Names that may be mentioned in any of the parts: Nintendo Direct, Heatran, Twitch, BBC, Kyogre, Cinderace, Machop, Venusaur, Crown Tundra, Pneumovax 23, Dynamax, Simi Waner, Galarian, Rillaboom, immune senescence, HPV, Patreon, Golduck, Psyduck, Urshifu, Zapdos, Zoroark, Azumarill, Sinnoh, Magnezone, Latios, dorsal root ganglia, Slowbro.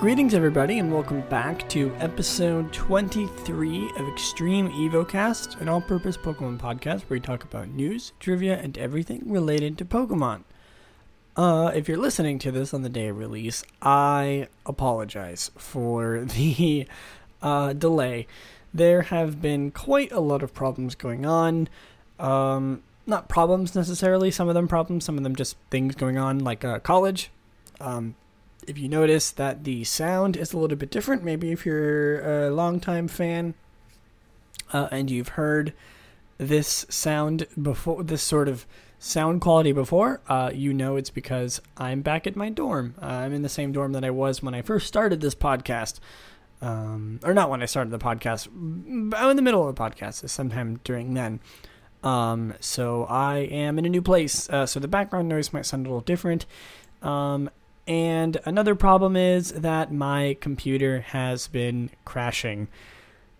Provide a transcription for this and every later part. Greetings everybody and welcome back to episode 23 of Extreme EvoCast, an all-purpose Pokemon podcast where we talk about news, trivia, and everything related to Pokemon. If you're listening to this on the day of release, I apologize for the delay. There have been quite a lot of problems going on. Not problems necessarily, some of them problems, some of them just things going on like college. If you notice that the sound is a little bit different, maybe if you're a longtime fan and you've heard this sound before, this sort of sound quality before, you know it's because I'm back at my dorm. I'm in the same dorm that I was when I first started this podcast. Or not when I started the podcast. I'm in the middle of the podcast, sometime during then. So I am in a new place. So the background noise might sound a little different. And another problem is that my computer has been crashing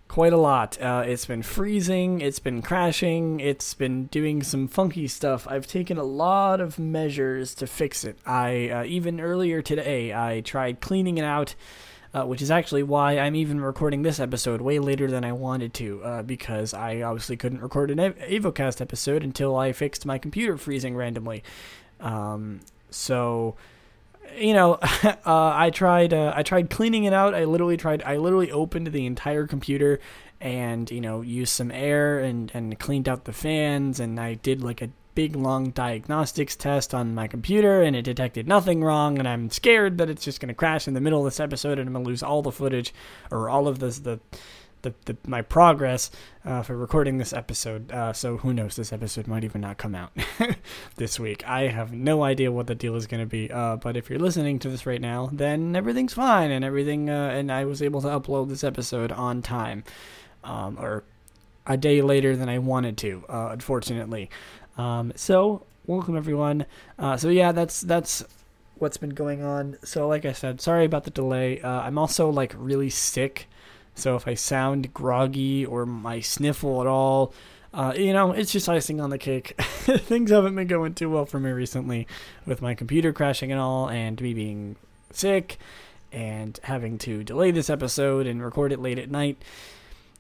quite a lot. It's been freezing, it's been crashing, it's been doing some funky stuff. I've taken a lot of measures to fix it. Even earlier today, I tried cleaning it out, which is actually why I'm even recording this episode way later than I wanted to, because I obviously couldn't record an EvoCast episode until I fixed my computer freezing randomly. You know, I tried cleaning it out. I literally opened the entire computer and, you know, used some air and cleaned out the fans. And I did like a big long diagnostics test on my computer and it detected nothing wrong. And I'm scared that it's just going to crash in the middle of this episode and I'm going to lose all the footage or all of this, my progress for recording this episode, so who knows, this episode might even not come out this week. I have no idea what the deal is going to be, but if you're listening to this right now, then everything's fine, and everything, and I was able to upload this episode on time, or a day later than I wanted to, unfortunately. So, welcome everyone. So yeah, that's what's been going on. So like I said, sorry about the delay. I'm also like really sick. So if I sound groggy or I sniffle at all, you know, it's just icing on the cake. Things haven't been going too well for me recently with my computer crashing and all and me being sick and having to delay this episode and record it late at night.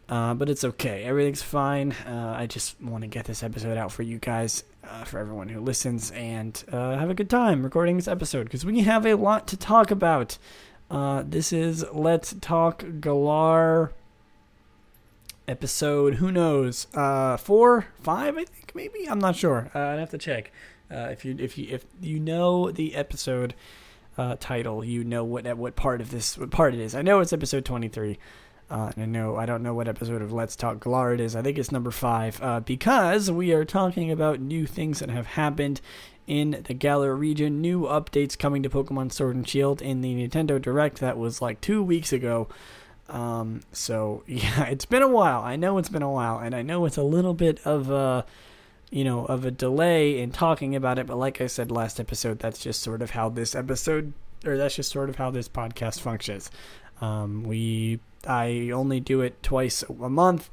But it's okay. Everything's fine. I just want to get this episode out for you guys, for everyone who listens, and have a good time recording this episode because we have a lot to talk about. This is Let's Talk Galar episode, who knows, 4, 5, I think, maybe? I'm not sure. I'd have to check. If you know the episode title, you know what part it is. I know it's episode 23. And I don't know what episode of Let's Talk Galar it is. I think it's number 5, because we are talking about new things that have happened in the Galar region, new updates coming to Pokemon Sword and Shield in the Nintendo Direct that was like 2 weeks ago. So yeah, it's been a while. I know it's been a while, and I know it's a little bit of a delay in talking about it. But like I said last episode, that's just sort of how this podcast functions. I only do it twice a month,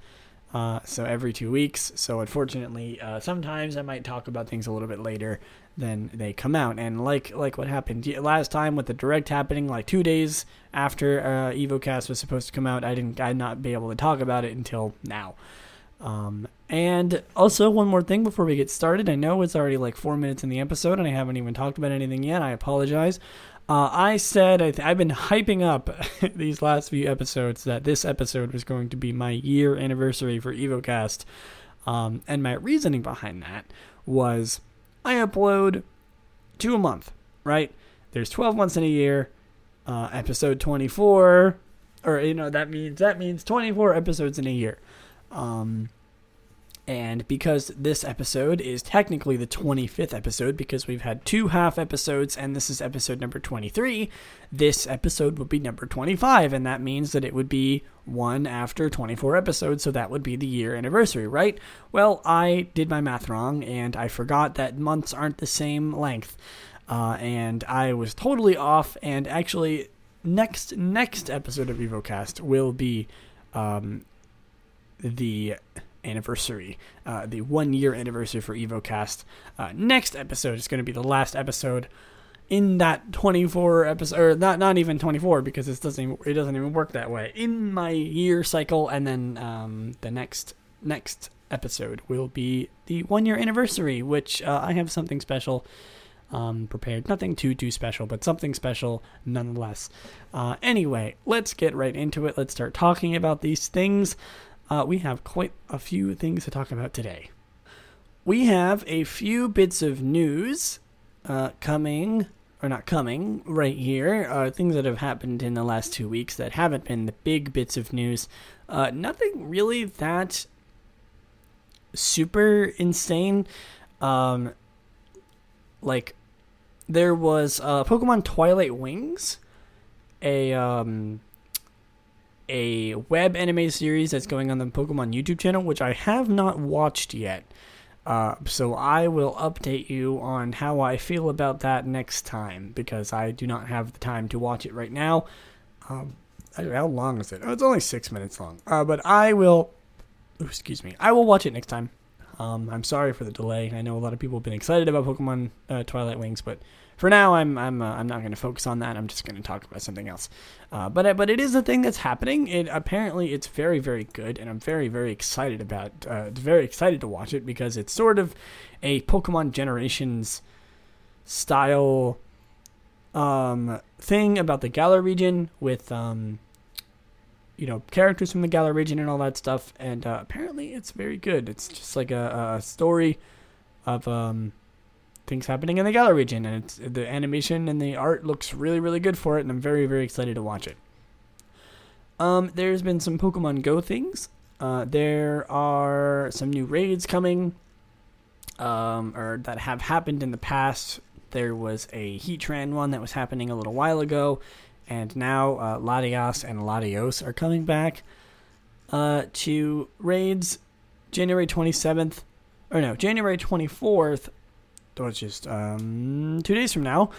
so every 2 weeks. So unfortunately, sometimes I might talk about things a little bit later than they come out. And like what happened last time with the Direct happening, like 2 days after EvoCast was supposed to come out, I'd not be able to talk about it until now. And also one more thing before we get started. I know it's already like 4 minutes in the episode and I haven't even talked about anything yet. I apologize. I've been hyping up these last few episodes that this episode was going to be my year anniversary for EvoCast, and my reasoning behind that was I upload 2 a month, right? There's 12 months in a year, episode 24, or, you know, that means 24 episodes in a year, and because this episode is technically the 25th episode, because we've had 2 half episodes and this is episode number 23, this episode would be number 25. And that means that it would be one after 24 episodes. So that would be the year anniversary, right? Well, I did my math wrong and I forgot that months aren't the same length. And I was totally off. And actually, next episode of EvoCast will be the anniversary, the 1 year anniversary for EvoCast. Next episode is going to be the last episode in that 24 episode, or not even 24, because it doesn't even work that way, in my year cycle. And then the next episode will be the 1 year anniversary, which I have something special prepared. Nothing too special, but something special nonetheless. Anyway, let's get right into it. Let's start talking about these things. We have quite a few things to talk about today. We have a few bits of news coming right here. Things that have happened in the last 2 weeks that haven't been the big bits of news. Nothing really that super insane. Like, there was Pokémon Twilight Wings, a web anime series that's going on the Pokémon YouTube channel, which I have not watched yet. So I will update you on how I feel about that next time, because I do not have the time to watch it right now. How long is it? Oh, it's only 6 minutes long. But I will... excuse me. I will watch it next time. I'm sorry for the delay. I know a lot of people have been excited about Pokemon Twilight Wings, but for now, I'm not going to focus on that. I'm just going to talk about something else. But it is a thing that's happening. It's very, very good, and I'm very, very excited about. Very excited to watch it, because it's sort of a Pokemon Generations style thing about the Galar region with. Characters from the Galar region and all that stuff, and apparently it's very good. It's just like a story of things happening in the Galar region, and it's, the animation and the art looks really, really good for it, and I'm very, very excited to watch it. There's been some Pokemon Go things. There are some new raids coming, or that have happened in the past. There was a Heatran one that was happening a little while ago. And now Latias and Latios are coming back to raids January 24th, which is 2 days from now,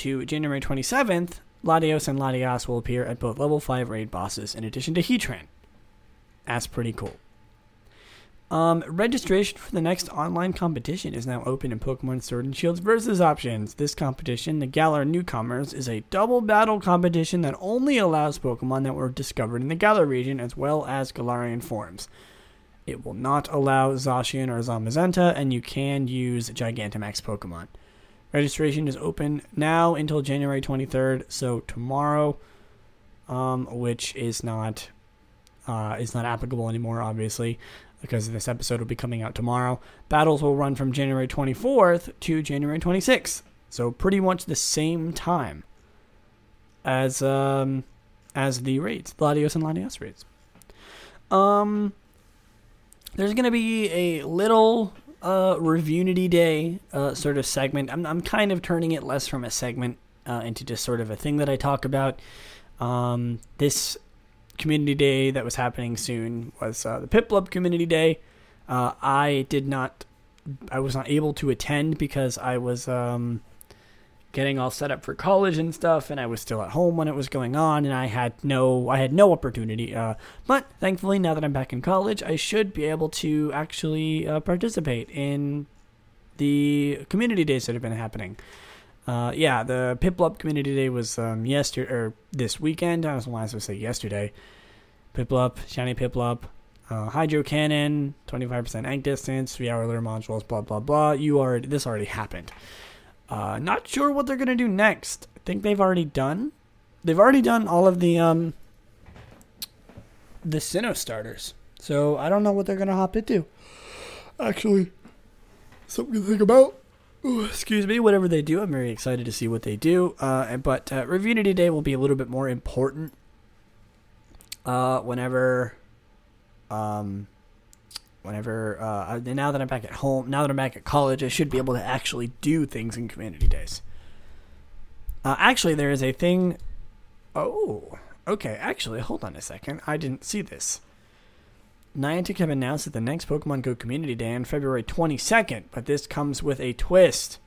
to January 27th, Latios and Latias will appear at both level 5 raid bosses in addition to Heatran. That's pretty cool. Registration for the next online competition is now open in Pokémon Sword and Shield's Versus options. This competition, the Galar Newcomers, is a double battle competition that only allows Pokémon that were discovered in the Galar region as well as Galarian forms. It will not allow Zacian or Zamazenta, and you can use Gigantamax Pokémon. Registration is open now until January 23rd, so tomorrow, which is not applicable anymore, obviously, because this episode will be coming out tomorrow. Battles will run from January 24th to January 26th. So pretty much the same time as the raids, Latios and Latias raids. There's going to be a little Reviewity Day sort of segment. I'm kind of turning it less from a segment into just sort of a thing that I talk about. This community day that was happening soon was the Piplup community day. I was not able to attend because I was getting all set up for college and stuff, and I was still at home when it was going on, and I had no opportunity, but thankfully now that I'm back in college, I should be able to actually participate in the community days that have been happening. The Piplup Community Day was yesterday, or this weekend. I was supposed to say yesterday. Piplup, Shiny Piplup, Hydro Cannon, 25% Egg Distance, 3 hour lure modules, blah, blah, blah. This already happened. Not sure what they're going to do next. I think they've already done all of the Sinnoh starters. So I don't know what they're going to hop into. Actually, something to think about. Excuse me, whatever they do, I'm very excited to see what they do. But Reviewity Day will be a little bit more important whenever now that I'm back at home, now that I'm back at college, I should be able to actually do things in community days. Actually, there is a thing... Oh, okay, actually, hold on a second. I didn't see this. Niantic have announced that the next Pokemon Go Community Day on February 22nd, but this comes with a twist.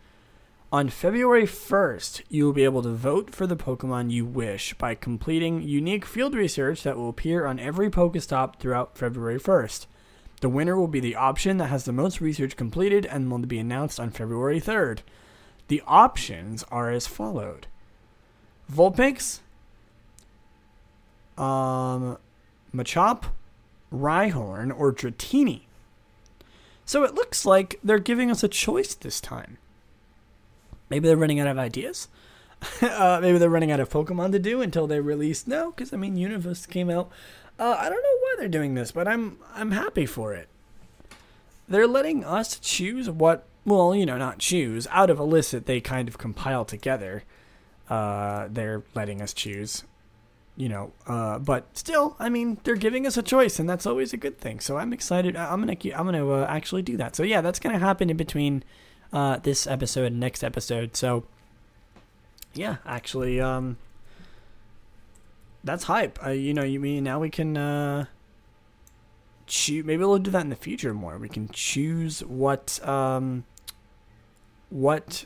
On February 1st, you will be able to vote for the Pokemon you wish by completing unique field research that will appear on every Pokestop throughout February 1st. The winner will be the option that has the most research completed and will be announced on February 3rd. The options are as followed. Vulpix, Machop, Rhyhorn, or Dratini. So it looks like they're giving us a choice this time. Maybe they're running out of ideas. Maybe they're running out of Pokemon to do until they release. No, because, I mean, Universe came out. I don't know why they're doing this, but I'm happy for it. They're letting us choose what, well, you know, not choose. Out of a list that they kind of compile together, they're letting us choose, you know. But still, I mean, they're giving us a choice, and that's always a good thing. So I'm excited. I'm gonna actually do that. So yeah, that's gonna happen in between this episode and next episode. So yeah, actually, that's hype. You know, you mean now we can choose. Maybe we'll do that in the future more. We can choose what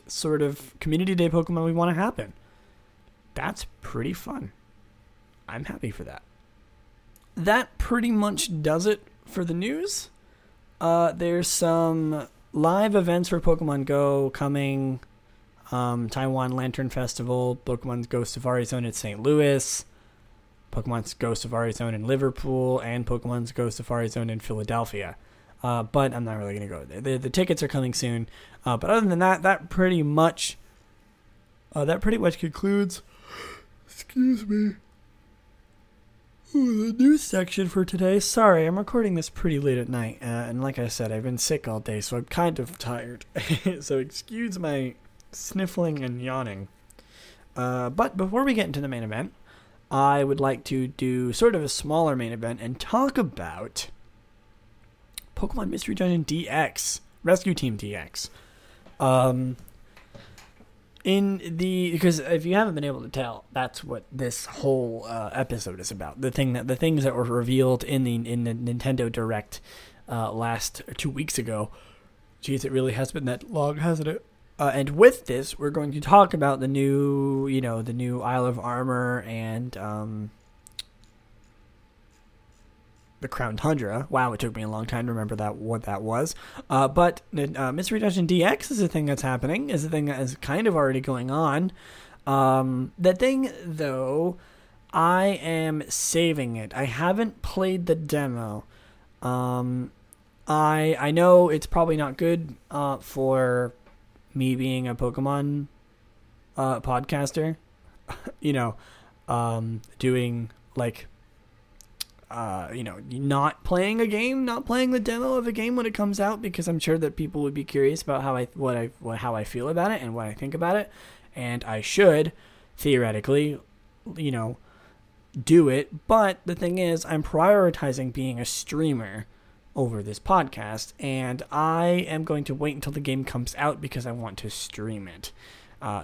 sort of community day Pokemon we want to happen. That's pretty fun. I'm happy for that. That pretty much does it for the news. There's some live events for Pokemon Go coming. Taiwan Lantern Festival, Pokemon Go Safari Zone in St. Louis, Pokemon Go Safari Zone in Liverpool, and Pokemon Go Safari Zone in Philadelphia. But I'm not really going to go there. The tickets are coming soon. But other than that, that pretty much concludes, excuse me, the news section for today. Sorry, I'm recording this pretty late at night. And like I said, I've been sick all day, so I'm kind of tired. So excuse my sniffling and yawning. But before we get into the main event, I would like to do sort of a smaller main event and talk about Pokemon Mystery Dungeon DX, Rescue Team DX. Because if you haven't been able to tell, that's what this whole episode is about. The things that were revealed in the Nintendo Direct last 2 weeks ago. Geez, it really has been that long, hasn't it? And with this, we're going to talk about the new Isle of Armor and the Crown Tundra. Wow, it took me a long time to remember what that was. But Mystery Dungeon DX is a thing that's happening. Is a thing that is kind of already going on. The thing though, I am saving it. I haven't played the demo. I know it's probably not good for me being a Pokemon podcaster, you know, doing like, you know, not playing a game, not playing the demo of a game when it comes out, because I'm sure that people would be curious about how I feel about it and what I think about it. And I should theoretically, you know, do it. But the thing is, I'm prioritizing being a streamer over this podcast, and I am going to wait until the game comes out because I want to stream it.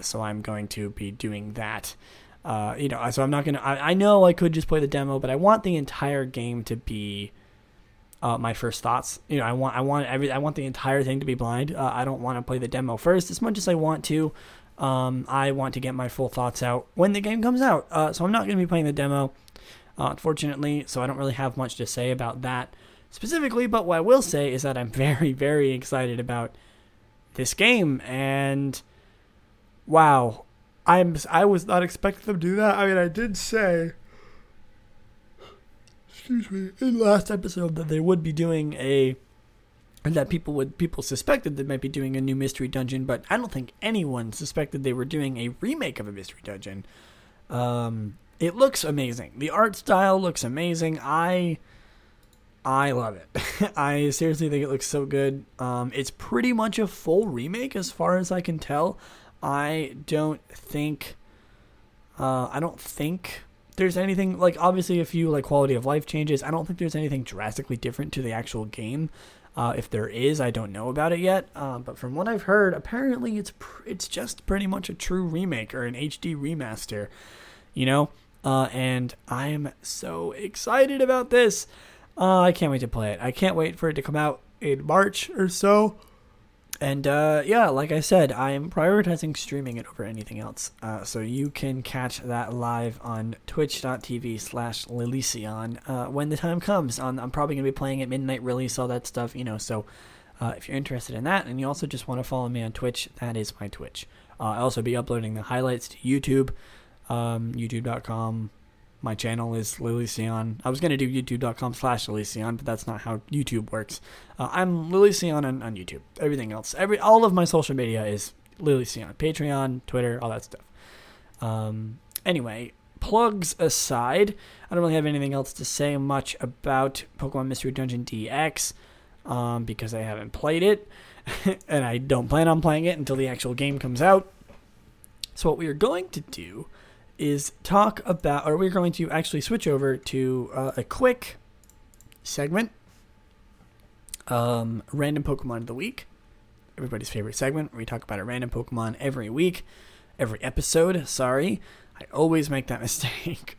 So I'm going to be doing that. You know, so I'm not gonna. I know I could just play the demo, but I want the entire game to be my first thoughts. You know, I want the entire thing to be blind. I don't want to play the demo first as much as I want to. I want to get my full thoughts out when the game comes out. So I'm not going to be playing the demo, unfortunately. So I don't really have much to say about that specifically, but what I will say is that I'm very, very excited about this game, and wow, I was not expecting them to do that. I mean, I did say, excuse me, in last episode that they would be doing people suspected they might be doing a new Mystery Dungeon, but I don't think anyone suspected they were doing a remake of a Mystery Dungeon. It looks amazing. The art style looks amazing. I love it. I seriously think it looks so good. It's pretty much a full remake as far as I can tell. I don't think there's anything, like, obviously a few like quality of life changes. I don't think there's anything drastically different to the actual game. If there is, I don't know about it yet. But from what I've heard, apparently it's just pretty much a true remake or an HD remaster, you know? And I am so excited about this. I can't wait to play it. I can't wait for it to come out in March or so. And yeah, like I said, I am prioritizing streaming it over anything else. So you can catch that live on twitch.tv/Lilyseon when the time comes. I'm probably going to be playing at midnight release, all that stuff, you know. So if you're interested in that and you also just want to follow me on Twitch, that is my Twitch. I'll also be uploading the highlights to YouTube, youtube.com. My channel is Lilyseon. I was going to do youtube.com/Lilyseon, but that's not how YouTube works. I'm Lilyseon on YouTube. Everything else, all of my social media is Lilyseon. Patreon, Twitter, all that stuff. Anyway, plugs aside, I don't really have anything else to say much about Pokémon Mystery Dungeon DX because I haven't played it, and I don't plan on playing it until the actual game comes out. So what we are going to do is talk about, or we're going to actually switch over to a quick segment, Random Pokemon of the Week, everybody's favorite segment, where we talk about a random Pokemon every week, every episode, sorry. I always make that mistake.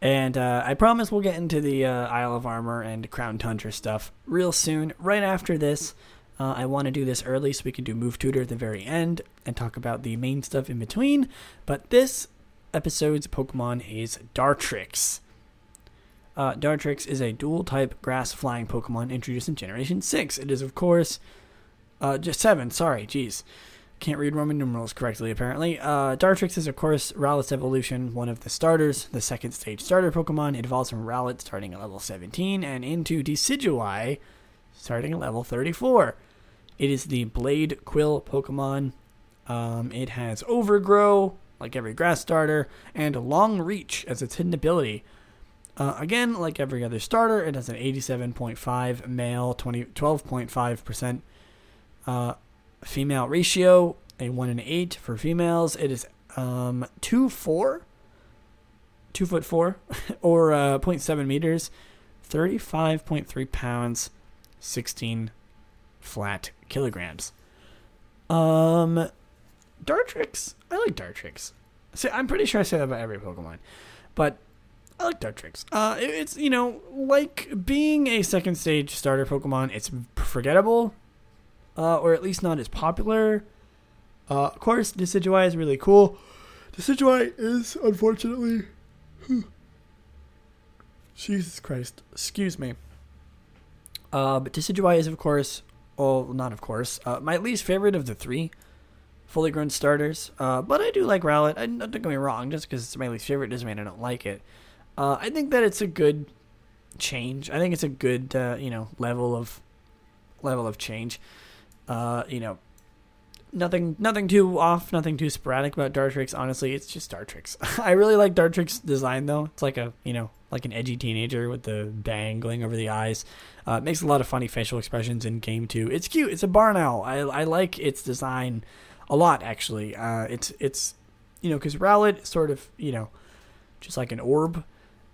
And I promise we'll get into the Isle of Armor and Crown Tundra stuff real soon. Right after this, I want to do this early so we can do Move Tutor at the very end and talk about the main stuff in between. But this episode's Pokemon is Dartrix. Dartrix is a dual-type grass-flying Pokemon introduced in Generation 6. It is, of course, just 7, sorry, jeez. Can't read Roman numerals correctly, apparently. Dartrix is, of course, Rowlet's evolution, one of the starters, the second stage starter Pokemon. It evolves from Rowlet starting at level 17 and into Decidueye starting at level 34. It is the Blade Quill Pokemon. It has Overgrow, like every grass starter, and Long Reach as its hidden ability. Again, like every other starter, it has an 87.5 male, 12.5% female ratio, a 1 in 8 for females. It is 2 foot 4 or 0.7 meters, 35.3 pounds, 16 flat kilograms. Dartrix, I like Dartrix. See, I'm pretty sure I say that about every Pokemon, but I like Dartrix. It's, you know, like being a second stage starter Pokemon, it's forgettable. Or at least not as popular. Of course, Decidueye is really cool. Decidueye is, unfortunately... Jesus Christ. Excuse me. But Decidueye is, of course... Oh, not of course. My least favorite of the three fully grown starters. But I do like Rowlet. Don't get me wrong. Just because it's my least favorite doesn't mean I don't like it. I think that it's a good change. I think it's a good, level of change. Nothing too off, nothing too sporadic about Dartrix. Honestly, it's just Dartrix. I really like Dartrix's design, though. It's like an edgy teenager with the dangling over the eyes. It makes a lot of funny facial expressions in game too. It's cute. It's a barn owl. I like its design a lot, actually. It's because Rowlet is sort of just like an orb.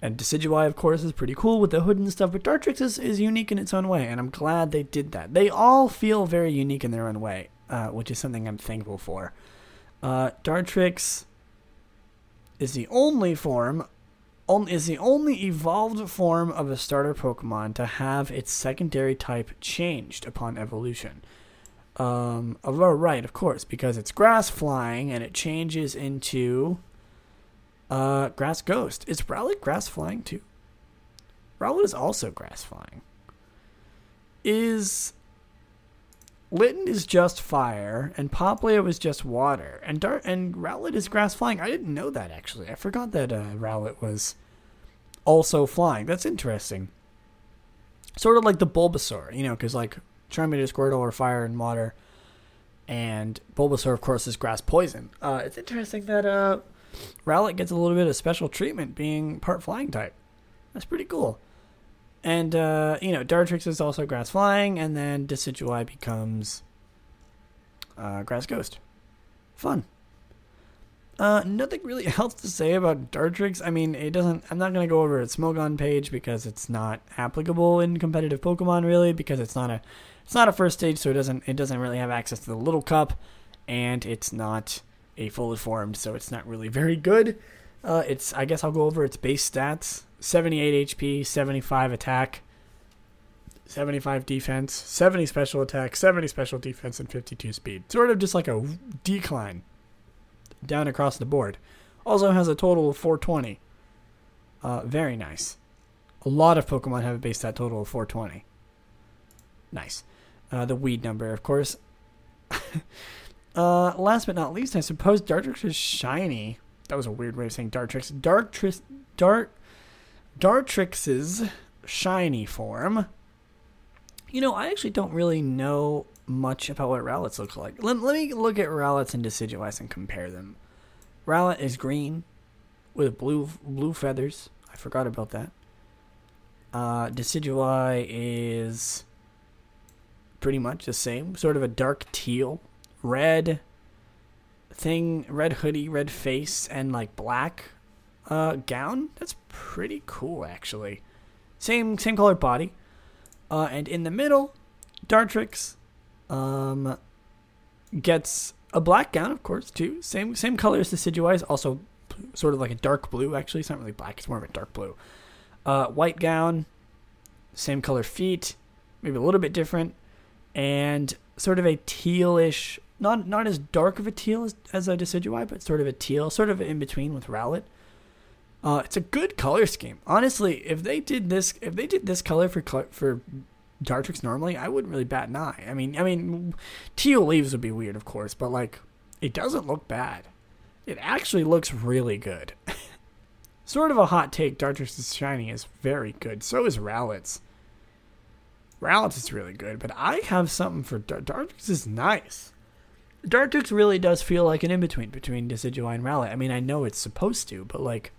And Decidueye, of course, is pretty cool with the hood and stuff, but Dartrix is unique in its own way, and I'm glad they did that. They all feel very unique in their own way, which is something I'm thankful for. Dartrix is the only evolved form of a starter Pokemon to have its secondary type changed upon evolution. Right, of course, because it's grass flying, and it changes into... Grass Ghost. Is Rowlet grass flying too? Rowlet is also grass flying. Litten is just fire, and Popplio is just water, and Rowlet is grass flying. I didn't know that, actually. I forgot that Rowlet was also flying. That's interesting. Sort of like the Bulbasaur, because like Charmander, Squirtle are fire and water, and Bulbasaur, of course, is grass poison. It's interesting that Rowlet gets a little bit of special treatment being part flying type. That's pretty cool. And, Dartrix is also grass flying, and then Decidueye becomes Grass Ghost. Fun. Nothing really else to say about Dartrix. I mean, I'm not going to go over its Smogon page because it's not applicable in competitive Pokemon, really, because it's not a first stage, so it doesn't really have access to the Little Cup, and it's not a fully formed, so it's not really very good. I guess I'll go over its base stats. 78 HP, 75 attack, 75 defense, 70 special attack, 70 special defense, and 52 speed. Sort of just like a decline down across the board. Also has a total of 420. Very nice. A lot of Pokemon have a base stat total of 420. Nice. The weed number, of course. Last but not least, I suppose Dartrix is shiny. That was a weird way of saying Dartrix. Dartrix's shiny form. You know, I actually don't really know much about what Rowlets look like. Let me look at Rowlets and Decidueye and compare them. Rowlet is green with blue feathers. I forgot about that. Decidueye is pretty much the same. Sort of a dark teal. Red thing, red hoodie, red face, and like black gown. That's pretty cool, actually. Same colored body. And in the middle, Dartrix gets a black gown, of course, too. Same color as Decidueye, also sort of like a dark blue, actually. It's not really black, it's more of a dark blue. White gown, same color feet, maybe a little bit different, and sort of a tealish, not as dark of a teal as a Decidueye, but sort of a teal, sort of in between with Rowlet. It's a good color scheme. Honestly, if they did this color for Dartrix normally, I wouldn't really bat an eye. I mean, teal leaves would be weird, of course, but like, it doesn't look bad. It actually looks really good. Sort of a hot take, Dartrix's shiny is very good. So is Rowlet's. Rowlet's is really good, but I have something for Dartrix is nice. Dartrix really does feel like an in-between between Decidueye and Rowlet. I mean, I know it's supposed to, but like...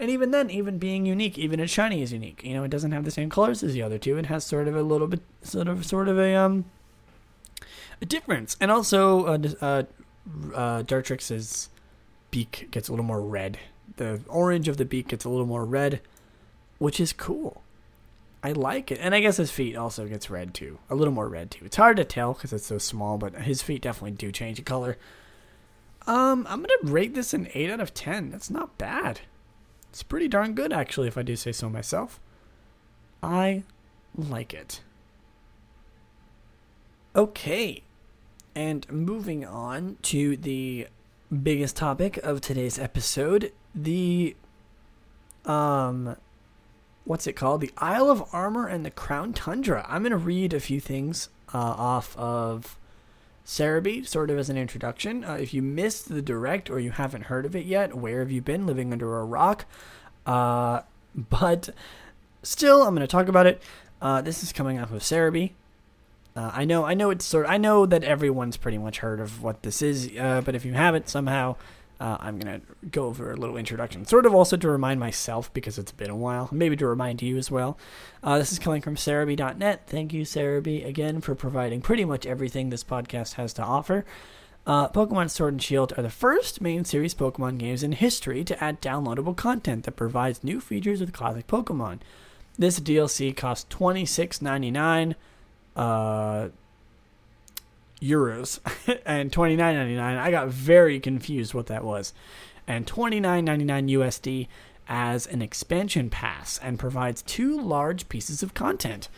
And even then, even being unique, even its shiny is unique. You know, it doesn't have the same colors as the other two. It has sort of a little bit... Sort of a difference. And also, Dartrix's beak gets a little more red. The orange of the beak gets a little more red, which is cool. I like it. And I guess his feet also gets red too. A little more red too. It's hard to tell because it's so small, but his feet definitely do change the color. I'm going to rate this an 8 out of 10. That's not bad. It's pretty darn good, actually, if I do say so myself. I like it. Okay. And moving on to the biggest topic of today's episode, the the Isle of Armor and the Crown Tundra. I'm going to read a few things off of Cerebi, sort of as an introduction. If you missed the direct or you haven't heard of it yet, where have you been? Living under a rock. But still, I'm going to talk about it. This is coming off of Cerebi. I know that everyone's pretty much heard of what this is, but if you haven't somehow, I'm going to go over a little introduction. Sort of also to remind myself, because it's been a while, maybe to remind you as well. This is coming from Cerebi.net. Thank you, Cerebi, again, for providing pretty much everything this podcast has to offer. Pokémon Sword and Shield are the first main series Pokémon games in history to add downloadable content that provides new features with classic Pokémon. This DLC costs $26.99. Euros and $29.99. I got very confused what that was. And $29.99 USD as an expansion pass, and provides 2 large pieces of content.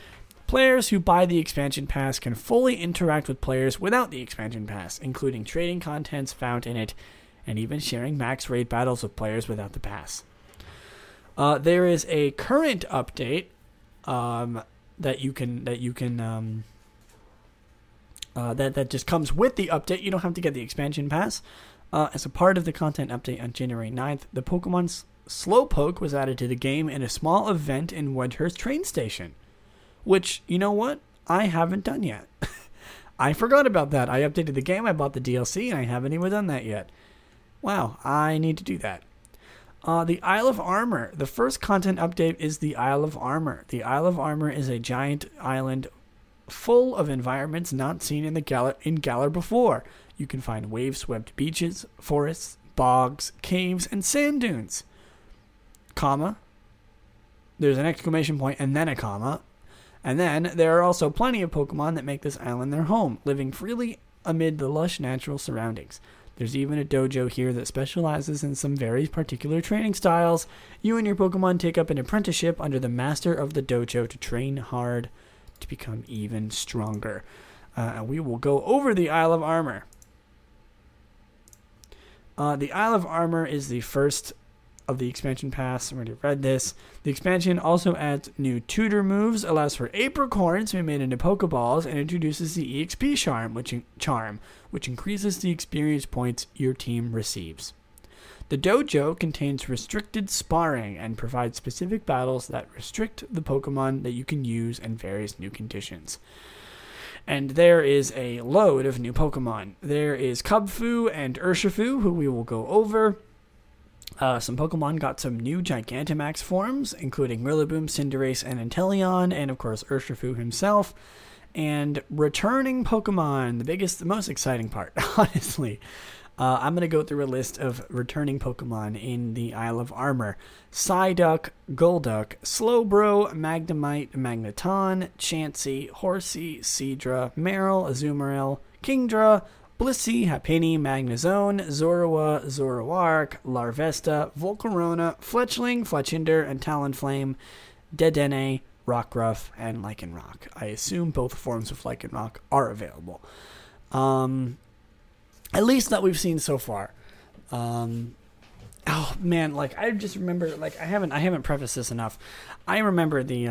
Players who buy the expansion pass can fully interact with players without the expansion pass, including trading contents found in it and even sharing max raid battles with players without the pass. There is a current update that just comes with the update. You don't have to get the expansion pass. As a part of the content update on January 9th, the Pokemon's Slowpoke was added to the game in a small event in Wedghurst train station, which, you know what? I haven't done yet. I forgot about that. I updated the game, I bought the DLC, and I haven't even done that yet. Wow, I need to do that. The Isle of Armor. The first content update is the Isle of Armor. The Isle of Armor is a giant island full of environments not seen in Galar before. You can find wave-swept beaches, forests, bogs, caves, and sand dunes. Comma. There's an exclamation point and then a comma. And then there are also plenty of Pokemon that make this island their home, living freely amid the lush natural surroundings. There's even a dojo here that specializes in some very particular training styles. You and your Pokemon take up an apprenticeship under the master of the dojo to train hard to become even stronger. We will go over the Isle of Armor. The Isle of Armor is the first of the expansion pass. I already read this. The expansion also adds new tutor moves, allows for apricorns to be made into Pokeballs, and introduces the EXP charm, which increases the experience points your team receives. The dojo contains restricted sparring and provides specific battles that restrict the Pokemon that you can use and various new conditions. And there is a load of new Pokemon. There is Kubfu and Urshifu, who we will go over. Some Pokemon got some new Gigantamax forms, including Rillaboom, Cinderace, and Inteleon, and of course Urshifu himself. And returning Pokemon, the most exciting part, honestly. I'm going to go through a list of returning Pokemon in the Isle of Armor. Psyduck, Golduck, Slowbro, Magnemite, Magneton, Chansey, Horsey, Seadra, Meryl, Azumarill, Kingdra, Blissey, Happiny, Magnezone, Zorua, Zoroark, Larvesta, Volcarona, Fletchling, Fletchinder, and Talonflame, Dedenne, Rockruff, and Lycanroc. I assume both forms of Lycanroc are available. At least that we've seen so far. Oh man, I just remember, I haven't prefaced this enough. I remember the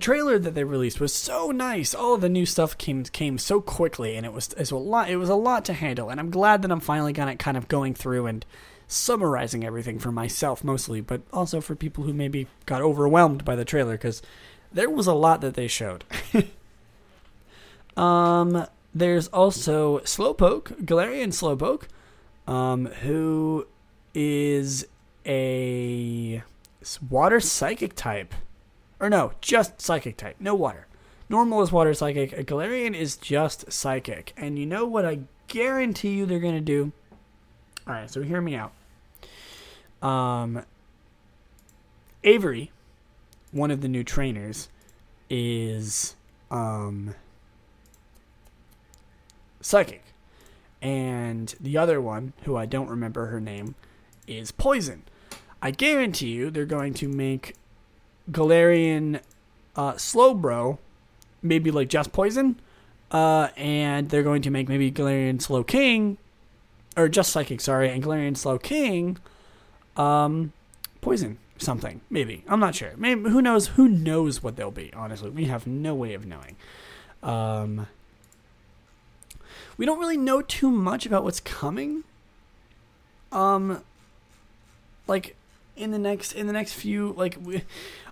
trailer that they released was so nice. All the new stuff came so quickly, and it was a lot to handle. And I'm glad that I'm finally kind of going through and summarizing everything for myself mostly, but also for people who maybe got overwhelmed by the trailer, because there was a lot that they showed. There's also Slowpoke, Galarian Slowpoke, who is a water psychic type. Or no, just psychic type, no water. Normal is water psychic, a Galarian is just psychic. And you know what I guarantee you they're going to do? Alright, so hear me out. Avery, one of the new trainers, is... psychic, and the other one, who I don't remember her name, is poison. I guarantee you they're going to make Galarian Slowbro maybe just poison, and they're going to make maybe Galarian Slowking, or just psychic, sorry, and Galarian Slowking poison something, maybe. I'm not sure. Maybe, who knows what they'll be, honestly. We have no way of knowing. We don't really know too much about what's coming. In the next few,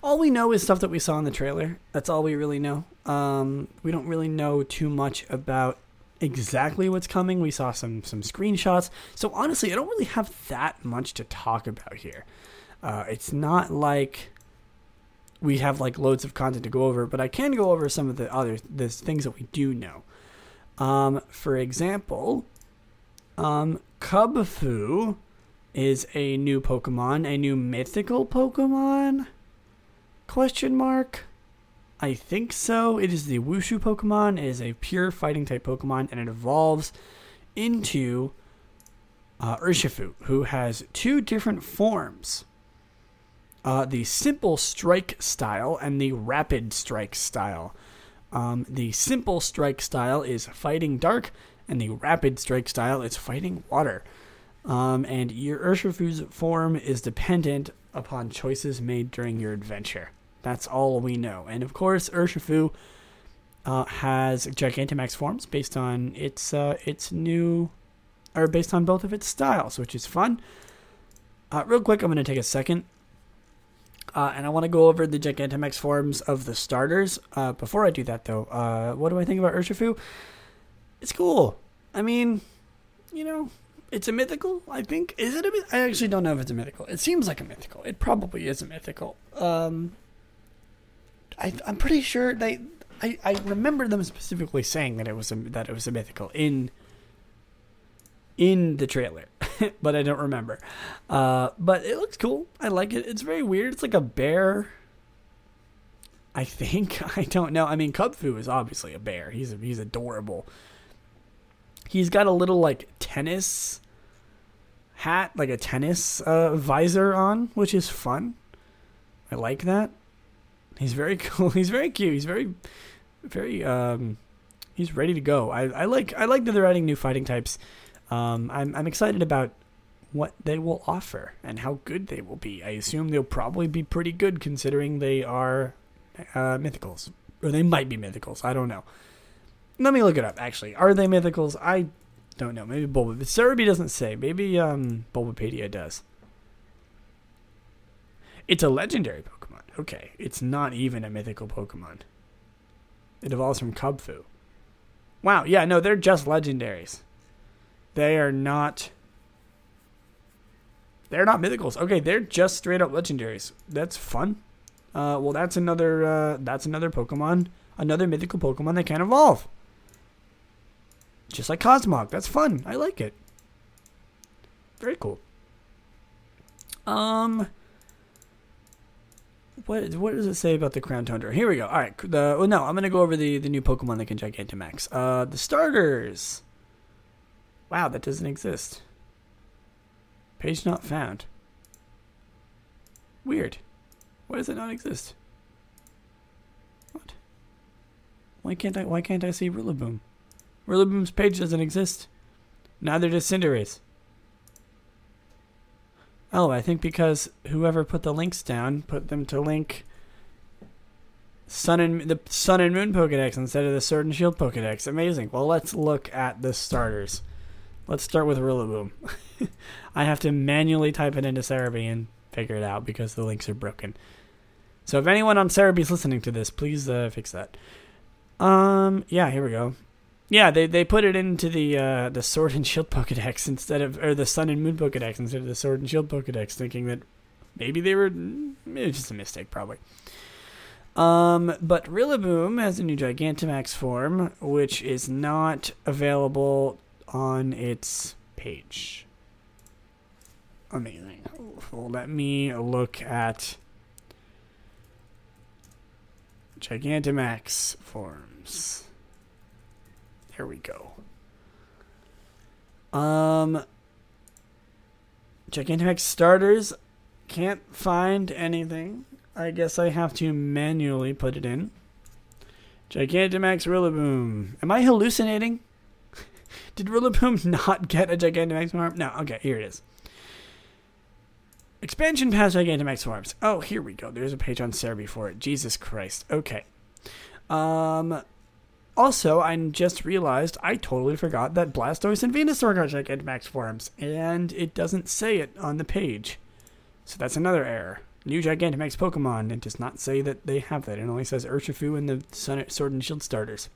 all we know is stuff that we saw in the trailer. That's all we really know. We don't really know too much about exactly what's coming. We saw some screenshots. So honestly, I don't really have that much to talk about here. It's not like we have loads of content to go over, but I can go over some of the things that we do know. For example, Kubfu is a new Pokemon, a new mythical Pokemon? Question mark? I think so. It is the Wushu Pokemon. It is a pure fighting type Pokemon, and it evolves into Urshifu, who has two different forms. The simple strike style and the rapid strike style. The simple strike style is fighting dark, and the rapid strike style is fighting water. And your Urshifu's form is dependent upon choices made during your adventure. That's all we know. And of course, Urshifu has Gigantamax forms based on based on both of its styles, which is fun. Real quick, I'm going to take a second. And I want to go over the Gigantamax forms of the starters. Before I do that, though, what do I think about Urshifu? It's cool. I mean, it's a mythical, I think. Is it a mythical? I actually don't know if it's a mythical. It seems like a mythical. It probably is a mythical. I'm pretty sure I remember them specifically saying that it was a mythical in the trailer. But I don't remember. But it looks cool. I like it. It's very weird. It's like a bear, I think. I don't know. I mean, Kubfu is obviously a bear. He's adorable. He's got a little tennis hat, a tennis visor on, which is fun. I like that. He's very cool. He's very cute. He's very, very. He's ready to go. I like that they're adding new fighting types. I'm excited about what they will offer and how good they will be. I assume they'll probably be pretty good considering they are mythicals. Or they might be mythicals. I don't know. Let me look it up, actually. Are they mythicals? I don't know. Maybe Cerebi doesn't say. Maybe Bulbapedia does. It's a legendary Pokemon. Okay. It's not even a mythical Pokemon. It evolves from Kubfu. Wow. Yeah, no, they're just legendaries. They are not... They're not mythicals. Okay, they're just straight-up legendaries. That's fun. Well, that's another Pokemon. Another mythical Pokemon that can evolve. Just like Cosmog. That's fun. I like it. Very cool. What does it say about the Crown Tundra? Here we go. All right. I'm going to go over the new Pokemon that can Gigantamax. The starters. Wow, that doesn't exist. Page not found. Weird. Why does it not exist? What? Why can't I see Rillaboom? Rillaboom's page doesn't exist. Neither does Cinderace. Oh, I think because whoever put the links down put them to link the Sun and Moon Pokédex instead of the Sword and Shield Pokédex. Amazing. Well, let's look at the starters. Let's start with Rillaboom. I have to manually type it into Cerebi and figure it out because the links are broken. So if anyone on Cerebi is listening to this, please fix that. Yeah, here we go. Yeah, they put it into the Sword and Shield Pokédex the Sun and Moon Pokédex instead of the Sword and Shield Pokédex, thinking that maybe it was just a mistake, probably. But Rillaboom has a new Gigantamax form, which is not available on its page. Amazing. Well, let me look at Gigantamax forms. Here we go. Gigantamax starters. Can't find anything. I guess I have to manually put it in. Gigantamax Rillaboom. Am I hallucinating? Did Rillaboom not get a Gigantamax form? No, okay, here it is. Expansion past Gigantamax forms. Oh, here we go. There's a page on Cerebi for it. Jesus Christ. Okay. Also, I just realized I totally forgot that Blastoise and Venusaur got Gigantamax forms, and it doesn't say it on the page. So that's another error. New Gigantamax Pokemon, it does not say that they have that. It only says Urshifu and the Sword and Shield starters.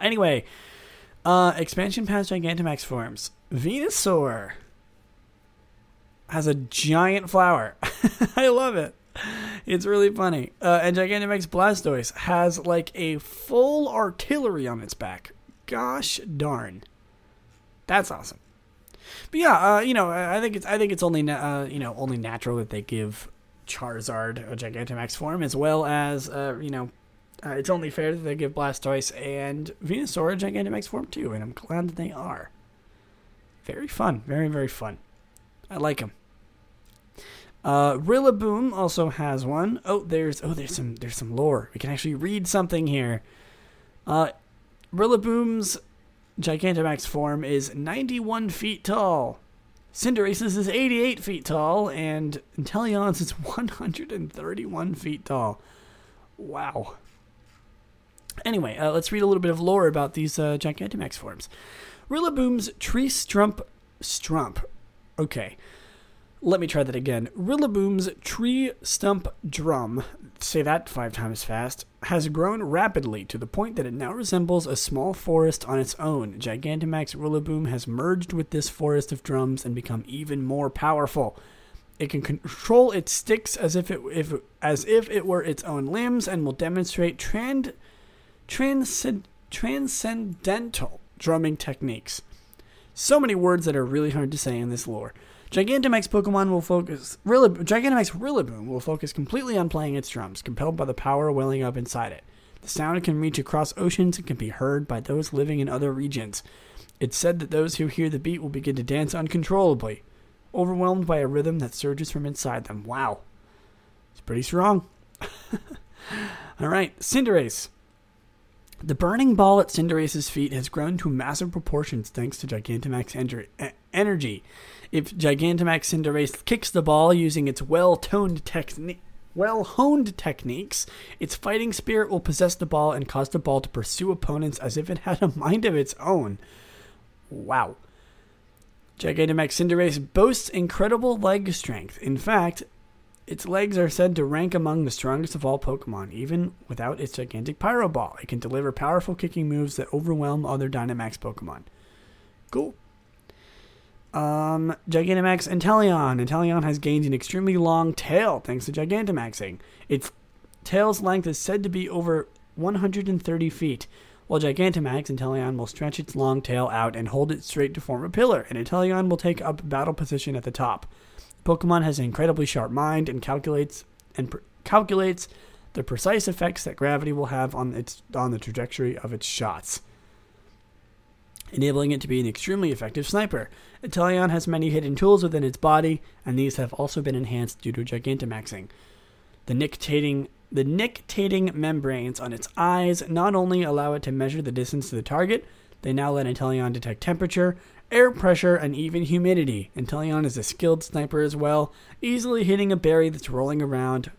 Anyway, expansion past Gigantamax forms. Venusaur has a giant flower. I love it. It's really funny. And Gigantamax Blastoise has like a full artillery on its back. Gosh darn, that's awesome. But yeah, I think it's only only natural that they give Charizard a Gigantamax form, as well as it's only fair that they give Blastoise and Venusaur a Gigantamax form too. And I'm glad that they are. Very fun, very very fun. I like them. Rillaboom also has one. There's some lore. We can actually read something here. Rillaboom's Gigantamax form is 91 feet tall. Cinderace's is 88 feet tall, and Inteleon's is 131 feet tall. Wow. Anyway, let's read a little bit of lore about these Gigantamax forms. Rillaboom's tree stump. Okay. Let me try that again. Rillaboom's tree stump drum, say that 5 times fast, has grown rapidly to the point that it now resembles a small forest on its own. Gigantamax Rillaboom has merged with this forest of drums and become even more powerful. It can control its sticks as if it were its own limbs and will demonstrate transcendental drumming techniques. So many words that are really hard to say in this lore. Gigantamax Rillaboom will focus completely on playing its drums, compelled by the power welling up inside it. The sound can reach across oceans and can be heard by those living in other regions. It's said that those who hear the beat will begin to dance uncontrollably, overwhelmed by a rhythm that surges from inside them. Wow. It's pretty strong. All right, Cinderace. The burning ball at Cinderace's feet has grown to massive proportions thanks to Gigantamax energy. If Gigantamax Cinderace kicks the ball using its well-honed techniques, its fighting spirit will possess the ball and cause the ball to pursue opponents as if it had a mind of its own. Wow. Gigantamax Cinderace boasts incredible leg strength. In fact, its legs are said to rank among the strongest of all Pokemon, even without its gigantic Pyro Ball. It can deliver powerful kicking moves that overwhelm other Dynamax Pokemon. Cool. Gigantamax Inteleon. Inteleon has gained an extremely long tail thanks to Gigantamaxing. Its tail's length is said to be over 130 feet. While Gigantamax, Inteleon will stretch its long tail out and hold it straight to form a pillar, and Inteleon will take up battle position at the top. Pokemon has an incredibly sharp mind and calculates the precise effects that gravity will have on the trajectory of its shots, enabling it to be an extremely effective sniper. Inteleon has many hidden tools within its body, and these have also been enhanced due to Gigantamaxing. The nictitating membranes on its eyes not only allow it to measure the distance to the target, they now let Inteleon detect temperature, air pressure, and even humidity. Inteleon is a skilled sniper as well, easily hitting a berry that's rolling around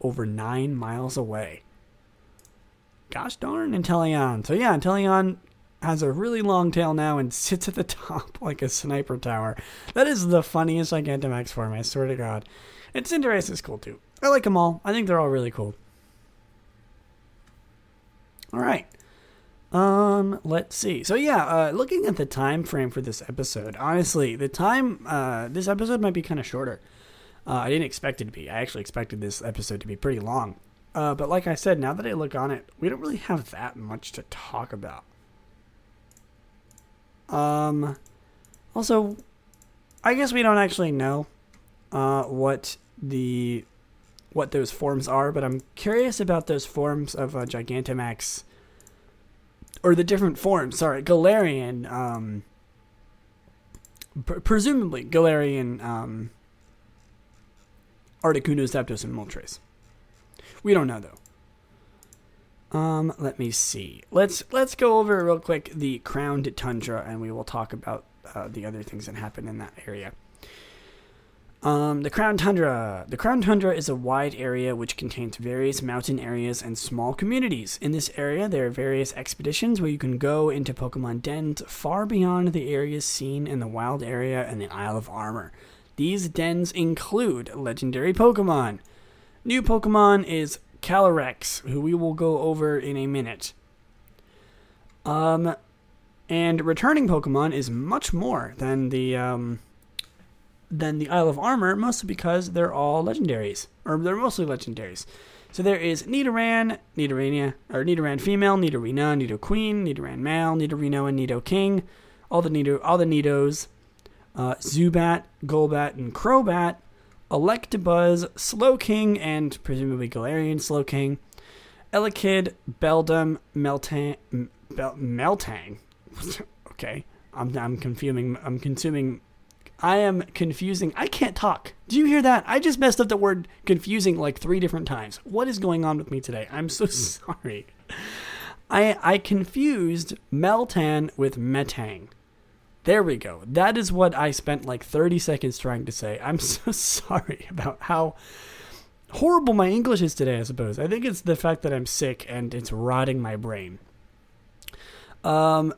over 9 miles away. Gosh darn Inteleon. So yeah, Inteleon has a really long tail now and sits at the top like a sniper tower. That is the funniest Gigantamax form, I swear to God. And Cinderace is cool too. I like them all. I think they're all really cool. All right. Let's see. So yeah, looking at the time frame for this episode, honestly, this episode might be kind of shorter. I didn't expect it to be. I actually expected this episode to be pretty long. But like I said, now that I look on it, we don't really have that much to talk about. Also, I guess we don't actually know what those forms are, but I'm curious about those forms of Gigantamax, or the different forms, sorry, Galarian, presumably Galarian, Articuno, Zapdos, and Moltres. We don't know, though. Let me see. Let's go over real quick the Crown Tundra, and we will talk about the other things that happen in that area. The Crown Tundra. The Crown Tundra is a wide area which contains various mountain areas and small communities. In this area, there are various expeditions where you can go into Pokemon dens far beyond the areas seen in the wild area and the Isle of Armor. These dens include legendary Pokemon. New Pokemon is Calyrex, who we will go over in a minute. And returning Pokemon is much more than the Isle of Armor, mostly because they're all legendaries, or they're mostly legendaries. So there is Nidoran, Nidorina, or Nidoran female, Nidorina, Nidoqueen, Nidoran male, Nidorino, and Nidoking. All the Nidos, Zubat, Golbat, and Crobat, Electabuzz, Slowking, and presumably Galarian Slowking, Elekid, Beldum, Meltang. Okay, I am confusing. I can't talk. Do you hear that? I just messed up the word confusing like 3 different times. What is going on with me today? I'm so sorry. I confused Meltan with Metang. There we go. That is what I spent like 30 seconds trying to say. I'm so sorry about how horrible my English is today, I suppose. I think it's the fact that I'm sick and it's rotting my brain. Beldum,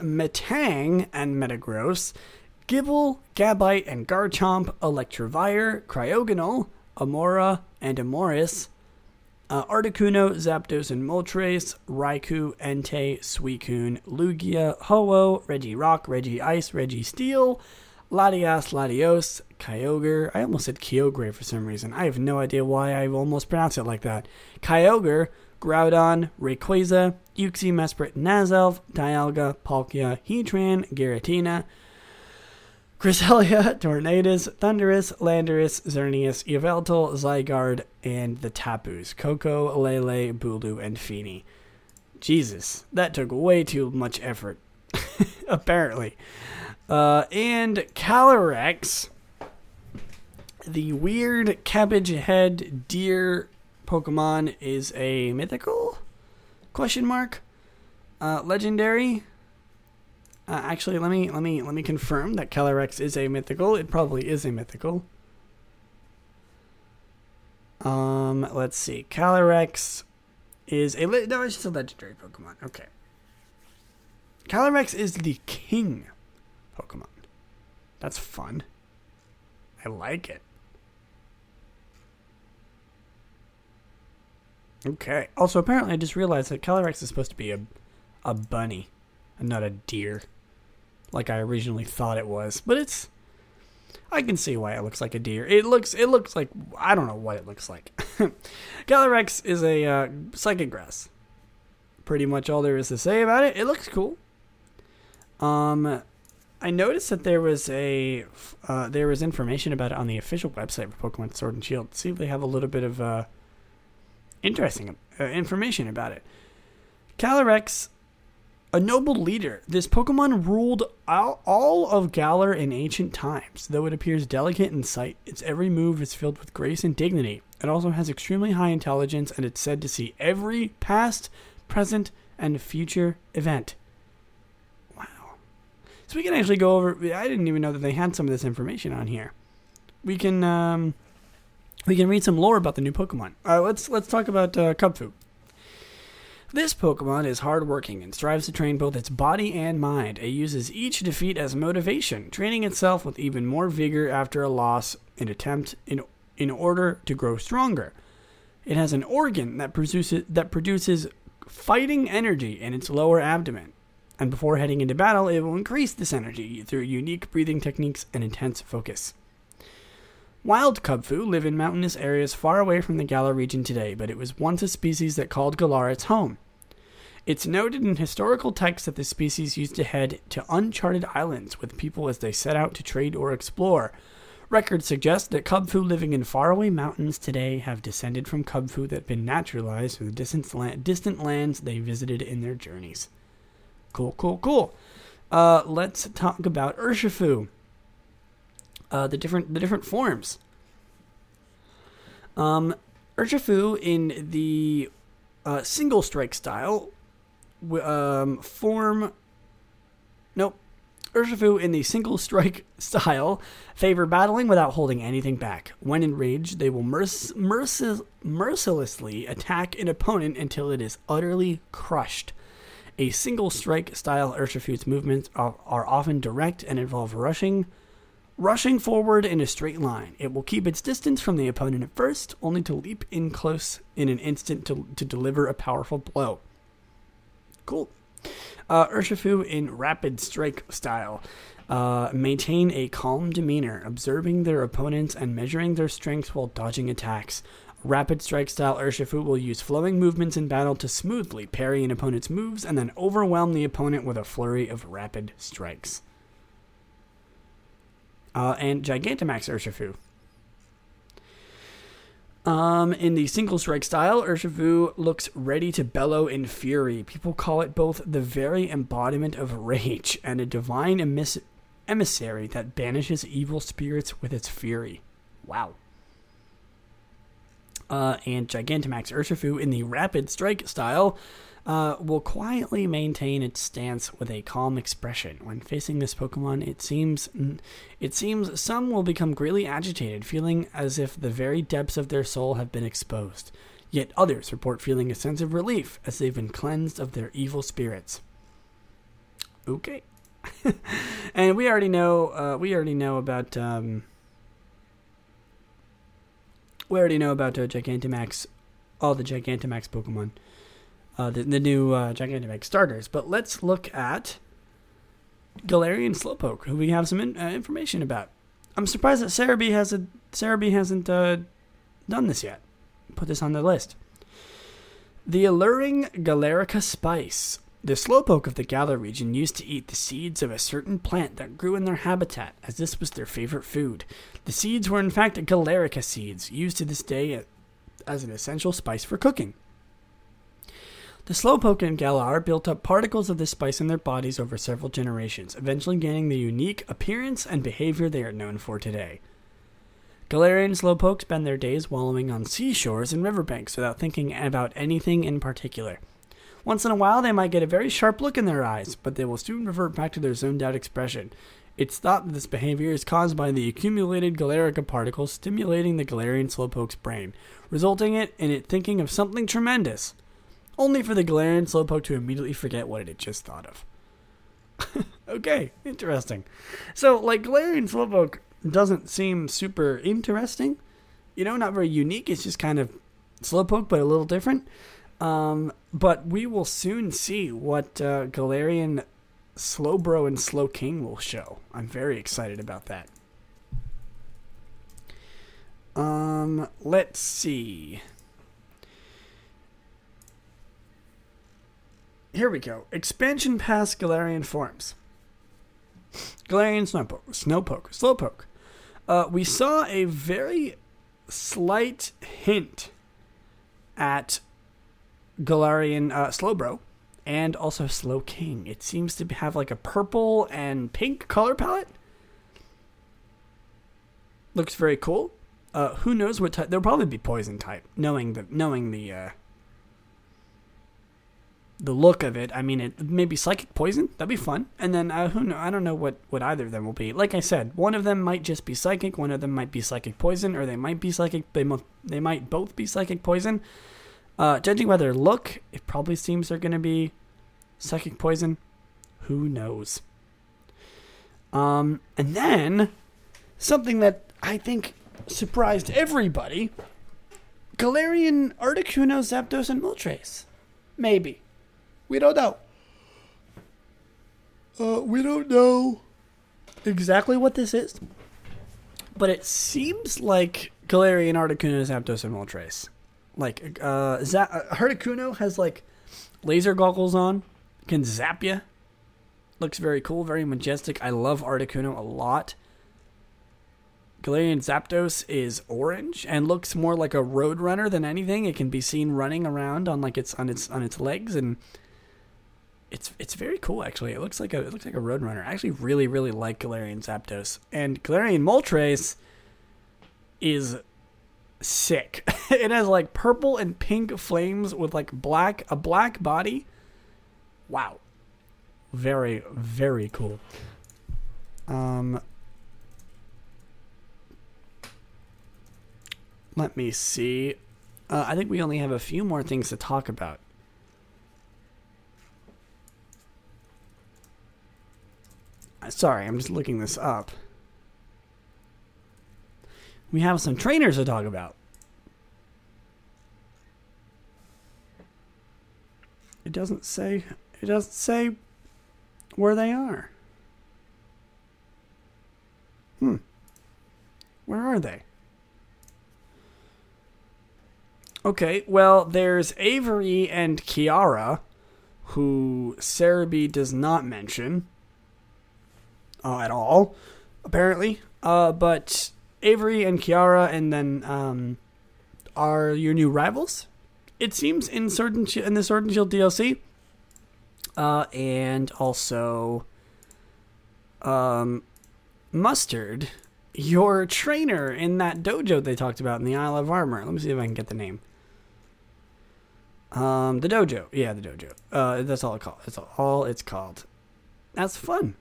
Metang, and Metagross, Gibble, Gabite, and Garchomp, Electivire, Cryogonal, Amora, and Amoris, Articuno, Zapdos, and Moltres, Raikou, Entei, Suicune, Lugia, Ho-Oh, Regirock, Regice, Registeel, Latias, Latios, Kyogre. I almost said Kyogre for some reason. I have no idea why I almost pronounced it like that. Kyogre, Groudon, Rayquaza, Uxie, Mesprit, Nuzlocke, Dialga, Palkia, Heatran, Giratina, Cresselia, Tornadus, Thundurus, Landorus, Xerneas, Yveltal, Zygarde, and the Tapus, Coco, Lele, Bulu, and Feeny. Jesus, that took way too much effort, apparently. And Calyrex, the weird cabbage head deer Pokemon, is a mythical? Legendary. Actually, let me confirm that Calyrex is a mythical. It probably is a mythical. Let's see. Calyrex is a no, it's just a legendary Pokemon. Okay. Calyrex is the king Pokemon. That's fun. I like it. Okay. Also, apparently, I just realized that Calyrex is supposed to be a bunny, and not a deer, like I originally thought it was. But it's, I can see why it looks like a deer. It looks like, I don't know what it looks like. Calyrex is a psychic grass. Pretty much all there is to say about it. It looks cool. I noticed that there was information about it on the official website for Pokemon Sword and Shield. See if they have a little bit of interesting information about it. Calyrex, a noble leader. This Pokemon ruled all of Galar in ancient times. Though it appears delicate in sight, its every move is filled with grace and dignity. It also has extremely high intelligence, and it's said to see every past, present, and future event. Wow. So we can actually go over... I didn't even know that they had some of this information on here. We can read some lore about the new Pokemon. Let's talk about Kubfu. This Pokemon is hardworking and strives to train both its body and mind. It uses each defeat as motivation, training itself with even more vigor after a loss and attempt in order to grow stronger. It has an organ that produces fighting energy in its lower abdomen, and before heading into battle, it will increase this energy through unique breathing techniques and intense focus. Wild Kubfu live in mountainous areas far away from the Galar region today, but it was once a species that called Galar its home. It's noted in historical texts that this species used to head to uncharted islands with people as they set out to trade or explore. Records suggest that Kubfu living in faraway mountains today have descended from Kubfu that have been naturalized from the distant lands they visited in their journeys. Cool. Let's talk about Urshifu. The different forms. Urshifu in the single strike style form. Nope. Urshifu in the single strike style favor battling without holding anything back. When enraged, they will mercilessly attack an opponent until it is utterly crushed. A single strike style Urshifu's movements are often direct and involve rushing forward in a straight line. It will keep its distance from the opponent at first, only to leap in close in an instant to deliver a powerful blow. Cool. Urshifu in rapid strike style. Maintain a calm demeanor, observing their opponents and measuring their strength while dodging attacks. Rapid strike style Urshifu will use flowing movements in battle to smoothly parry an opponent's moves and then overwhelm the opponent with a flurry of rapid strikes. And Gigantamax Urshifu. In the single strike style, Urshifu looks ready to bellow in fury. People call it both the very embodiment of rage and a divine emissary that banishes evil spirits with its fury. Wow. And Gigantamax Urshifu in the rapid strike style will quietly maintain its stance with a calm expression. When facing this Pokemon, it seems some will become greatly agitated, feeling as if the very depths of their soul have been exposed. Yet others report feeling a sense of relief as they've been cleansed of their evil spirits. Okay. And we already know about Gigantamax, all the Gigantamax Pokemon. The new Gigantamax starters. But let's look at Galarian Slowpoke, who we have some information about. I'm surprised that Cerebi hasn't done this yet. Put this on the list. The alluring Galarica spice. The Slowpoke of the Galar region used to eat the seeds of a certain plant that grew in their habitat, as this was their favorite food. The seeds were in fact Galarica seeds, used to this day as an essential spice for cooking. The Slowpoke and Galar built up particles of this spice in their bodies over several generations, eventually gaining the unique appearance and behavior they are known for today. Galarian Slowpoke spend their days wallowing on seashores and riverbanks without thinking about anything in particular. Once in a while, they might get a very sharp look in their eyes, but they will soon revert back to their zoned-out expression. It's thought that this behavior is caused by the accumulated Galarica particles stimulating the Galarian Slowpoke's brain, resulting in it thinking of something tremendous, only for the Galarian Slowpoke to immediately forget what it had just thought of. Okay, interesting. So, like, Galarian Slowpoke doesn't seem super interesting, you know, not very unique. It's just kind of Slowpoke, but a little different. But we will soon see what Galarian Slowbro and Slowking will show. I'm very excited about that. Let's see. Here we go. Expansion Pass Galarian Forms. Galarian Snowpoke. Slowpoke. We saw a very slight hint at Galarian Slowbro and also Slowking. It seems to have like a purple and pink color palette. Looks very cool. Who knows what type? There'll probably be poison type. Knowing the look of it, I mean, it may be psychic poison. That'd be fun. And then who knows? I don't know what either of them will be. Like I said, one of them might just be psychic. One of them might be psychic poison, or they might be psychic. They might both be psychic poison. Judging by their look, it probably seems they're going to be psychic poison. Who knows? And then something that I think surprised everybody: Galarian Articuno, Zapdos, and Moltres. Maybe. We don't know. We don't know exactly what this is, but it seems like Galarian Articuno, Zapdos, and Moltres. Like, Articuno has, like, laser goggles on. Can zap you. Looks very cool, very majestic. I love Articuno a lot. Galarian Zapdos is orange and looks more like a roadrunner than anything. It can be seen running around on like its legs, and it's very cool actually. It looks like a roadrunner. I actually really, really like Galarian Zapdos. And Galarian Moltres is sick. It has like purple and pink flames with like a black body. Wow. Very, very cool. Let me see. I think we only have a few more things to talk about. Sorry, I'm just looking this up. We have some trainers to talk about. It doesn't say where they are. Where are they? Okay, well, there's Avery and Kiara, who Cerebi does not mention at all, apparently. But Avery and Kiara, and then are your new rivals, it seems, in the Sword and Shield DLC. And also, Mustard, your trainer in that dojo they talked about in the Isle of Armor. Let me see if I can get the name. The dojo. Yeah, the dojo. That's all it's called. That's fun.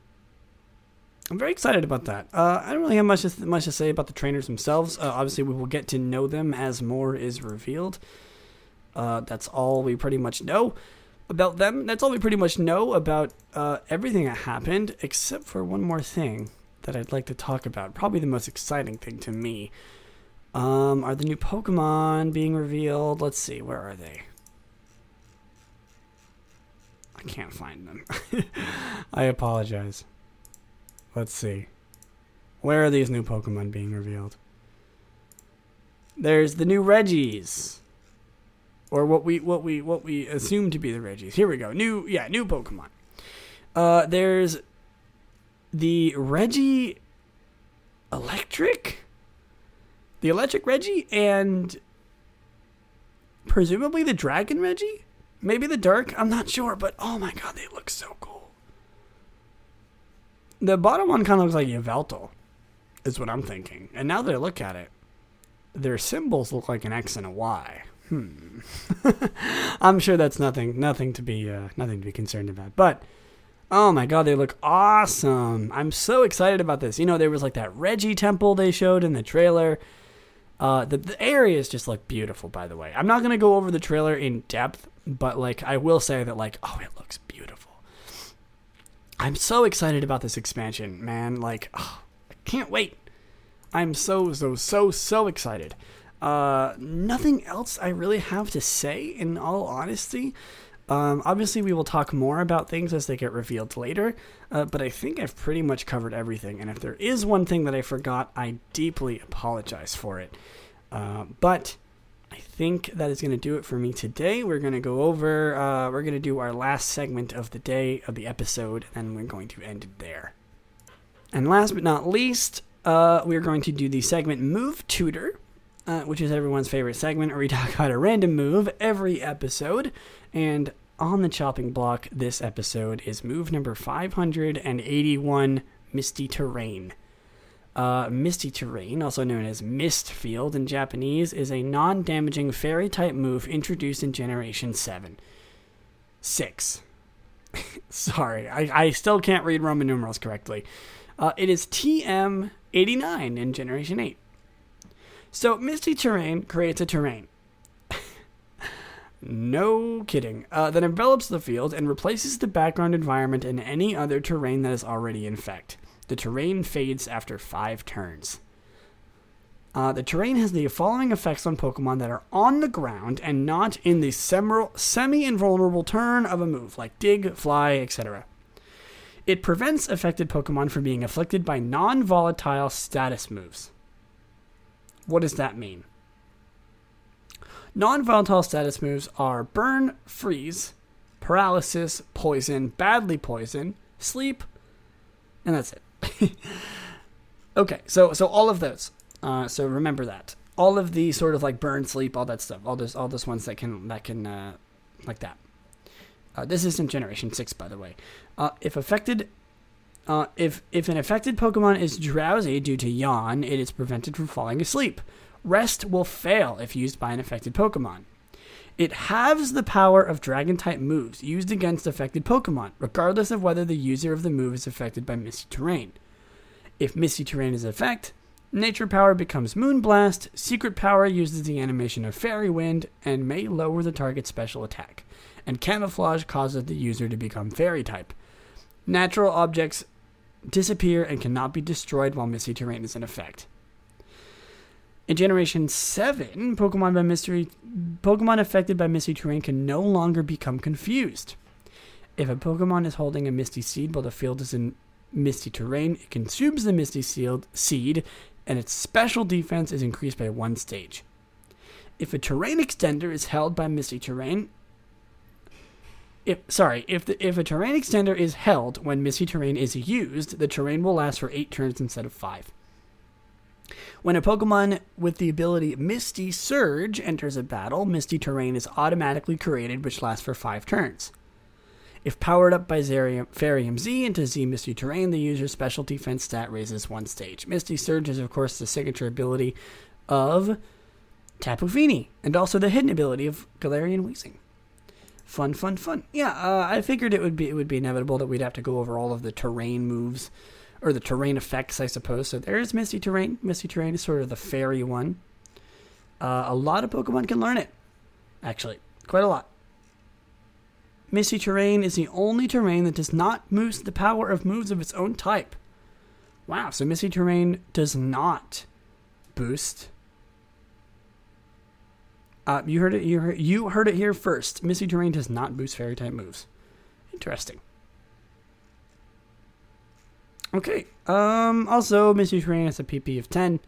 I'm very excited about that. I don't really have much to say about the trainers themselves. Obviously, we will get to know them as more is revealed. That's all we pretty much know about them. That's all we pretty much know about everything that happened, except for one more thing that I'd like to talk about. Probably the most exciting thing to me. Are the new Pokemon being revealed? Let's see, where are they? I can't find them. I apologize. Let's see. Where are these new Pokemon being revealed? There's the new Reggies. Or what we assume to be the Reggies. Here we go. New Pokemon. There's the Reggie Electric? The Electric Reggie and presumably the Dragon Reggie? Maybe the Dark? I'm not sure, but oh my god, they look so cool. The bottom one kind of looks like Yveltal, is what I'm thinking. And now that I look at it, their symbols look like an X and a Y. I'm sure that's nothing to be concerned about. But oh my god, they look awesome. I'm so excited about this. You know, there was like that Reggie temple they showed in the trailer. The areas just look beautiful, by the way. I'm not going to go over the trailer in depth, but like I will say that like, oh, it looks beautiful. I'm so excited about this expansion, man. Like, oh, I can't wait. I'm so excited. Nothing else I really have to say, in all honesty. Obviously, we will talk more about things as they get revealed later, but I think I've pretty much covered everything, and if there is one thing that I forgot, I deeply apologize for it. But I think that is going to do it for me today. We're going to go over, we're going to do our last segment of the day, of the episode, and we're going to end it there. And last but not least, we're going to do the segment Move Tutor, which is everyone's favorite segment, where we talk about a random move every episode. And on the chopping block this episode is move number 581, Misty Terrain. Misty Terrain, also known as Mist Field in Japanese, is a non-damaging fairy-type move introduced in Generation 7. 6. Sorry, I still can't read Roman numerals correctly. It is TM 89 in Generation 8. So, Misty Terrain creates a terrain. No kidding. That envelops the field and replaces the background environment and any other terrain that is already in effect. The terrain fades after 5 turns. The terrain has the following effects on Pokemon that are on the ground and not in the semi-invulnerable turn of a move, like Dig, Fly, etc. It prevents affected Pokemon from being afflicted by non-volatile status moves. What does that mean? Non-volatile status moves are burn, freeze, paralysis, poison, badly poison, sleep, and that's it. Okay, so all of those. So remember that. All of the sort of like burn, sleep, all that stuff. All those ones that can like that. This is in Generation 6, by the way. If an affected Pokemon is drowsy due to yawn, it is prevented from falling asleep. Rest will fail if used by an affected Pokemon. It halves the power of Dragon-type moves used against affected Pokemon, regardless of whether the user of the move is affected by Misty Terrain. If Misty Terrain is an effect, Nature Power becomes Moonblast, Secret Power uses the animation of Fairy Wind, and may lower the target's special attack, and Camouflage causes the user to become Fairy-type. Natural objects disappear and cannot be destroyed while Misty Terrain is in effect. In Generation 7, Pokemon affected by Misty Terrain can no longer become confused. If a Pokemon is holding a Misty Seed while the field is in Misty Terrain, it consumes the Misty Seed, and its special defense is increased by 1 stage. If a Terrain Extender is held by Misty Terrain... If a Terrain Extender is held when Misty Terrain is used, the terrain will last for 8 turns instead of 5. When a Pokemon with the ability Misty Surge enters a battle, Misty Terrain is automatically created, which lasts for 5 turns. If powered up by Ferium Z into Z Misty Terrain, the user's special defense stat raises 1 stage. Misty Surge is, of course, the signature ability of Tapu Fini, and also the hidden ability of Galarian Weezing. Fun. Yeah, I figured it would be inevitable that we'd have to go over all of the terrain moves, or the terrain effects, I suppose. So there's Misty Terrain. Misty Terrain is sort of the fairy one. A lot of Pokemon can learn it, actually. Quite a lot. Misty Terrain is the only terrain that does not boost the power of moves of its own type. Wow, so Misty Terrain does not boost... You heard it here first. Misty Terrain does not boost fairy-type moves. Interesting. Okay. Also, Misty Terrain has a PP of 10.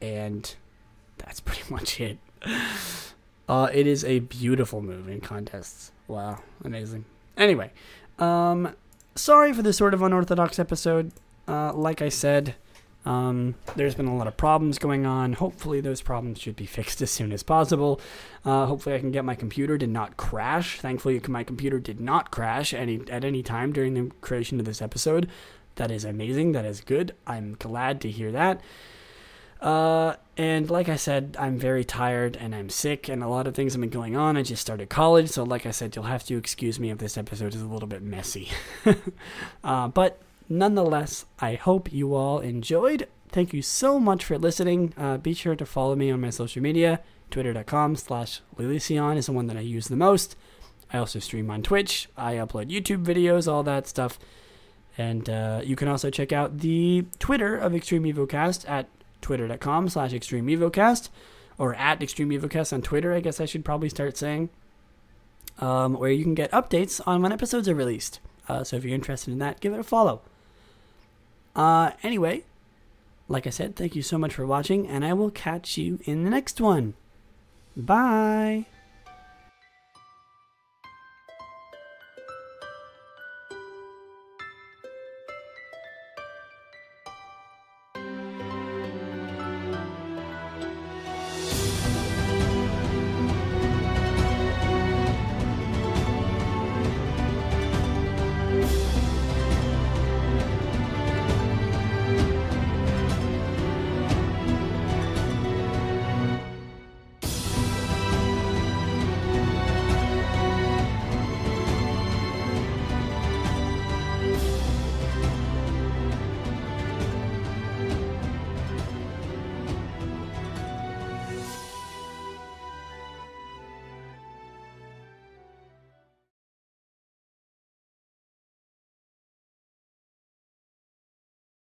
And that's pretty much it. It is a beautiful move in contests. Wow. Amazing. Anyway. Sorry for this sort of unorthodox episode. Like I said... there's been a lot of problems going on. Hopefully those problems should be fixed as soon as possible. Hopefully I can get my computer to not crash. Thankfully, my computer did not crash at any time during the creation of this episode. That is amazing. That is good. I'm glad to hear that. And like I said, I'm very tired and I'm sick and a lot of things have been going on. I just started college, so like I said, you'll have to excuse me if this episode is a little bit messy. But nonetheless, I hope you all enjoyed. Thank you so much for listening. Be sure to follow me on my social media. Twitter.com/Lilyseon is the one that I use the most. I also stream on Twitch. I upload YouTube videos, all that stuff. And you can also check out the Twitter of Extreme EvoCast at twitter.com/Extreme EvoCast or at Extreme EvoCast on Twitter, I guess I should probably start saying, where you can get updates on when episodes are released. So if you're interested in that, give it a follow. Anyway, like I said, thank you so much for watching, and I will catch you in the next one. Bye!